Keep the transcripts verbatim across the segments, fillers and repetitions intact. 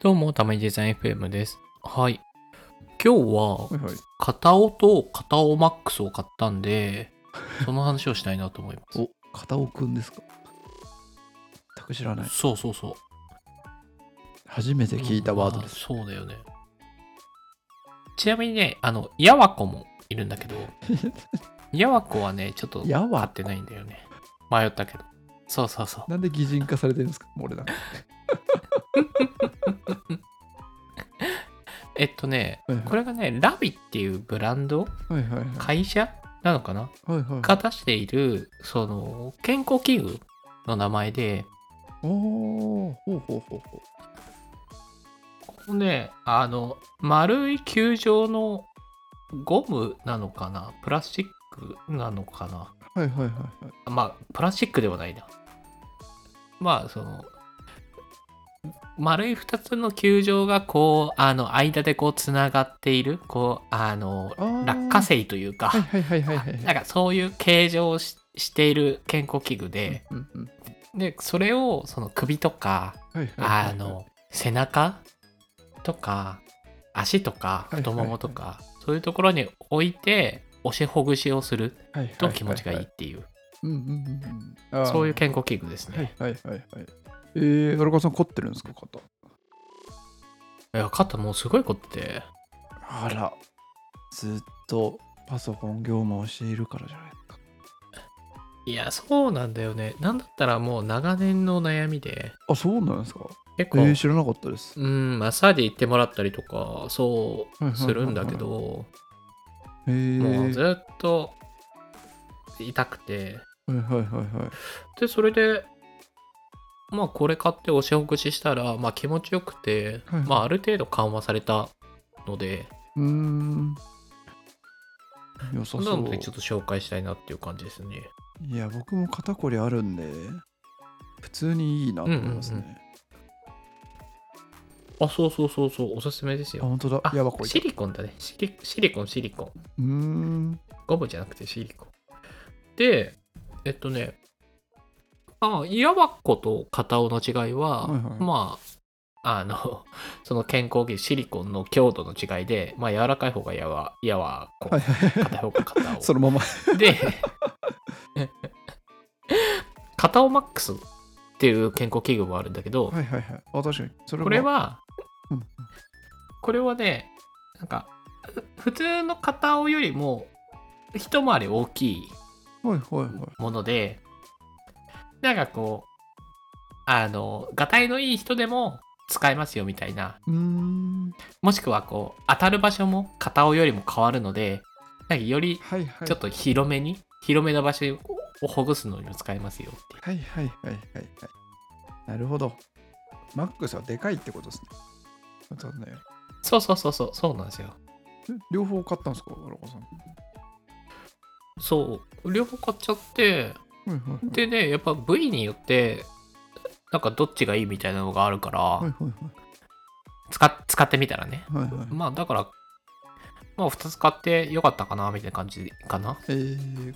どうも、たまにデザイン エフエム です。はい。今日は、片尾と片尾マックスを買ったんで、その話をしたいなと思います。お、片尾くんですか？全く知らない。そうそうそう。初めて聞いたワードです。うん、そうだよね。ちなみにね、あの、ヤワコもいるんだけど、ヤワコはね、ちょっと買ってないんだよね。迷ったけど。そうそうそう。なんで擬人化されてるんですか？もう俺だ。えっとね、はいはい、これがね、ラビっていうブランド、はいはいはい、会社なのかな、はいはいはい、が出しているその健康器具の名前で、おー、ほうほうほうほう。ここね、あの丸い球状のゴムなのかな、プラスチックなのかな、はいはいはいはい、まあプラスチックではないな、まあその丸いふたつの球状がこうあの間でこうつながっている、こうあの落花生というか、なんかそういう形状を し, している健康器具で、うんうんうん、でそれをその首とか、はいはいはいはい、あの背中とか足とか太ももとか、はいはいはい、そういうところに置いて押しほぐしをすると気持ちがいいっていう、そういう健康器具ですね。はいはいはいはい。えー、荒川さん凝ってるんですか、肩？いや、肩もうすごい凝ってて、あら、ずっとパソコン業務をしているからじゃないか。いや、そうなんだよね。なんだったらもう長年の悩みで。あ、そうなんですか。結構、えー、知らなかったです。うん、マッサージ行ってもらったりとかそうするんだけど、はいはいはいはい、もうずっと痛くて、はいはいはいはい、でそれでまあこれ買って押しほぐししたら、まあ、気持ちよくて、はい、まあ、ある程度緩和されたので、うーん、良さそうなのでちょっと紹介したいなっていう感じですね。いや、僕も肩こりあるんで普通にいいなと思いますね、うんうんうん、あ、そうそうそうそう、おすすめですよ。あ、本当だ。やばこい、シリコンだね。シリ、シリコンシリコン、うーん、ゴムじゃなくてシリコンで、えっとね、ああ、ヤワコと片尾の違いは、はいはい、まああのその健康器シリコンの強度の違いで、まあ柔らかい方がヤワヤワコ、はいはい、硬い方が片尾。そのままで片尾マックスっていう健康器具もあるんだけど、はいはいはい、あ、確かにそれも。これは、うん、これはね、なんか普通の片尾よりも一回り大きいもので。はいはいはい、なんかこうあのガタイのいい人でも使えますよみたいな、うーん、もしくはこう当たる場所も片尾よりも変わるので、なんかよりちょっと広めに、はいはい、広めの場所をほぐすのにも使えますよっていう。はいはいはいはいはい、なるほど。マックスはでかいってことですね。そうそうそうそうそうなんですよ。両方買ったんですか、荒川さん？そう、両方買っちゃって。でね、やっぱ部位によってなんかどっちがいいみたいなのがあるから、はいはいはい、使, 使ってみたらね、はいはい、まあだから、まあ、ふたつ買ってよかったかなみたいな感じかな。えー、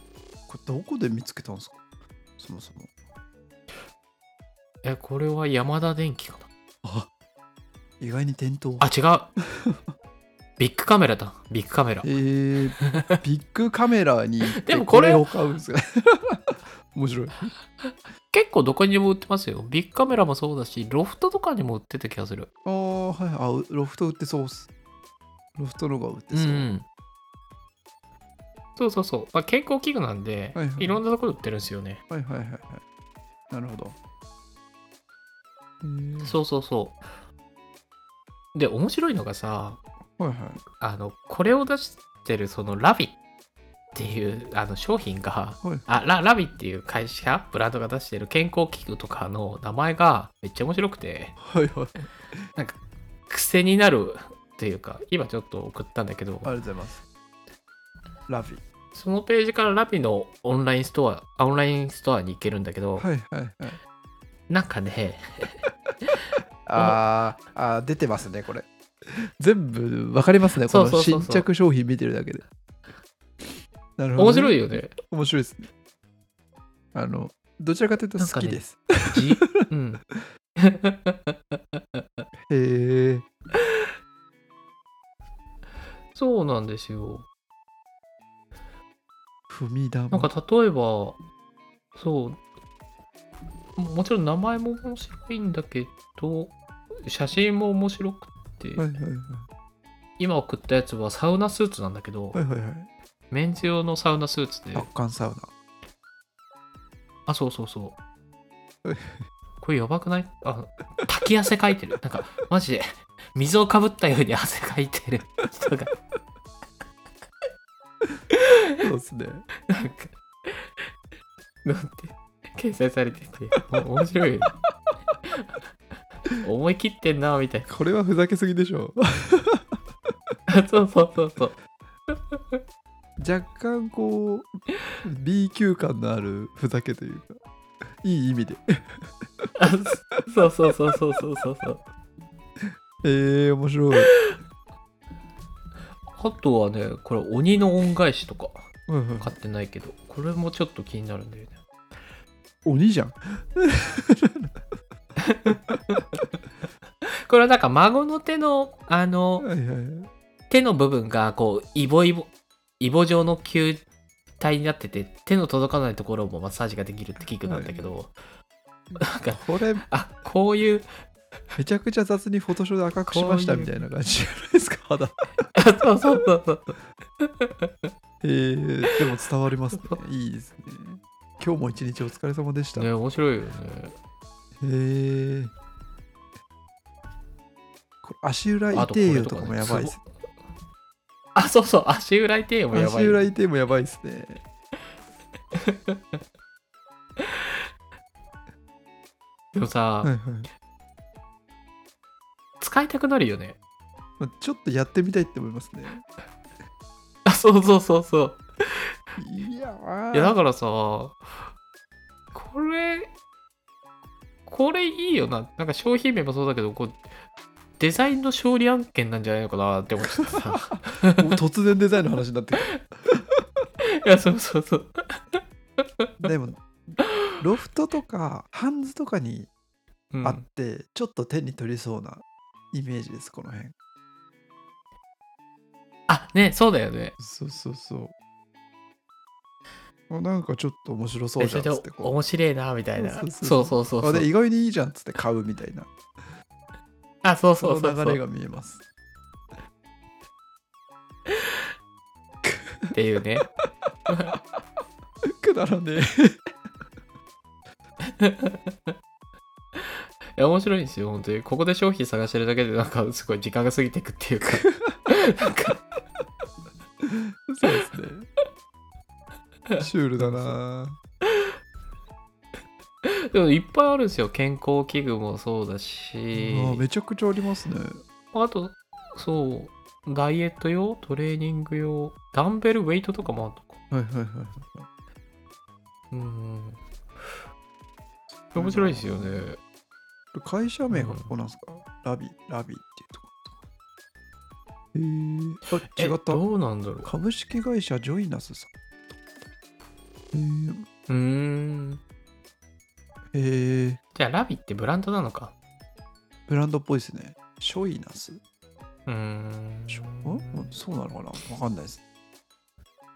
これどこで見つけたんですか、そもそも？え、これはヤマダ電機かな。あ、意外に店頭。あ、違うビッグカメラだ、ビッグカメラ。えー、ビッグカメラに行ってこれを買うんですか？面白い。結構どこにも売ってますよ。ビッグカメラもそうだし、ロフトとかにも売ってた気がする。ああ、はい、あ、ロフト売ってそうっす。ロフトのが売ってそう。うん、そうそうそう。まあ、健康器具なんで、はいはい、いろんなところ売ってるんですよね。はいはいはいはい。なるほど。そうそうそう。で、面白いのがさ、はいはい、あのこれを出してるそのラビットっていうあの商品が、はい、あ ラ, ラビっていう会社ブランドが出してる健康器具とかの名前がめっちゃ面白くて、はいはい、なんか癖になるっていうか、今ちょっと送ったんだけど、ありがとうございます。ラビ、そのページからラビのオンラインストアオンラインストアに行けるんだけど、はいはいはい、なんかねああ、出てますね、これ全部わかりますね、この新着商品見てるだけで。なるほど、ね、面白いよね。面白いですね。あのどちらかというと好きです。なんかね、うん、へえ。そうなんですよ。踏み玉。なんか例えば、そう、もちろん名前も面白いんだけど、写真も面白くて、はいはいはい、今送ったやつはサウナスーツなんだけど、はいはいはい、メンズ用のサウナスーツで。圧巻サウナ。あ、そうそうそう。これやばくない？あ、滝汗かいてる。なんかマジで水をかぶったように汗かいてる人が。そうっすね。なんかなんて掲載されてて面白い。思い切ってんなみたいな。これはふざけすぎでしょ。そうそうそうそう。若干こう B 級感のあるふざけというか、いい意味で。あ、そうそうそうそうそうそうそう。えー、面白い。あとはね、これ鬼の恩返しとか買ってないけど、うんうん、これもちょっと気になるんだよね。鬼じゃん。これはなんか孫の手のあの、はいはい、手の部分がこうイボイボイボ状の球体になってて、手の届かないところもマッサージができるって器具なんだけど、はい、なんかこれあこういうめちゃくちゃ雑にフォトショーで赤くしましたみたいな感じじゃないですか肌。そうそうそうそう。えー、でも伝わりますね。いいですね。今日も一日お疲れ様でした。ね、面白いよね。へえー。これ足裏痛いよとかもやばいです。あ、そうそう、足裏痛いもやばい、ね、足裏痛いもやばいですね。でもさ、はいはい、使いたくなるよね。ちょっとやってみたいって思いますね。あ、そうそうそうそう。いやー、いやだからさ、これこれいいよな。なんか商品名もそうだけど、こうデザインの勝利案件なんじゃないのかなって思っちゃってさ。突然デザインの話になってる。いや、そうそうそう。でもロフトとかハンズとかにあって、うん、ちょっと手に取りそうなイメージです、この辺。あ、ね、そうだよね。そうそうそう。なんかちょっと面白そうじゃんっつって、こう面白いなみたいな。そうそうそうそう。あ、で、意外にいいじゃんっつって買うみたいな。あ、そうそうそうそう。その流れが見えます。っていうね。くだらねえ。いや、面白いんですよ、本当に。ここで商品探してるだけで、なんかすごい時間が過ぎていくっていうか。なんかそうですね。シュールだな。でもいっぱいあるんですよ。健康器具もそうだし、あ、めちゃくちゃありますね。あと、そう、ダイエット用、トレーニング用、ダンベル、ウェイトとかもあるとか。はいはいはい。うん、面白いですよね。会社名がここなんですか、うん、ラビラビっていうところとか。へえ、あ、違った。どうなんだろう。株式会社ジョイナスさん。へえ、うーん、えー、じゃあラビってブランドなのか。ブランドっぽいですね。ショイナス。うーん。ん？そうなのかな。わかんないです。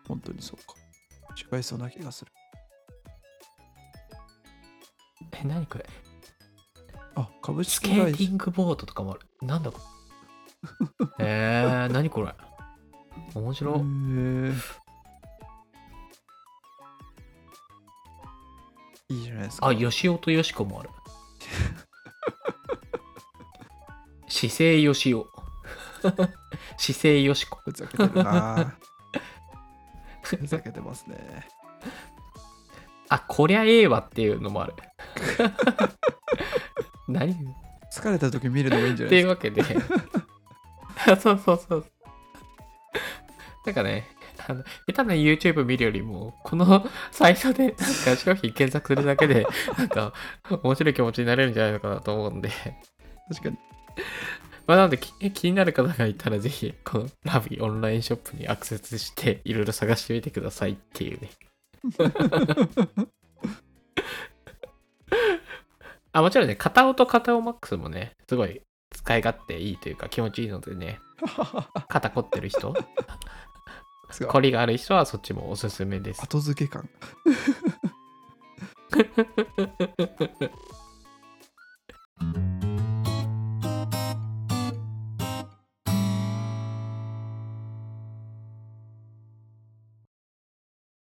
本当にそうか。違いそうな気がする。え、何これ。あ、株式会社。スケーティングボードとかもある。なんだこれ。えー、何これ。面白い。えー、いいじゃないですか。あ、よしおとよしこもある。姿勢よしお。姿勢よしこ。ふざけてるな。ふざけてますね。あ、こりゃええわっていうのもある。何？疲れた時見るのもいいんじゃないですか。というわけで。あ、そうそうそう。なんかね。あの下手な YouTube 見るよりも、このサイトでなんか商品検索するだけでなんか面白い気持ちになれるんじゃないのかなと思うんで。確かに。まあ、なので気になる方がいたら、ぜひこのラビオンラインショップにアクセスしていろいろ探してみてくださいっていうね。あ、もちろんね、片音片音マックスもね、すごい使い勝手いいというか気持ちいいのでね肩凝ってる人凝りがある人はそっちもおすすめです。後付け感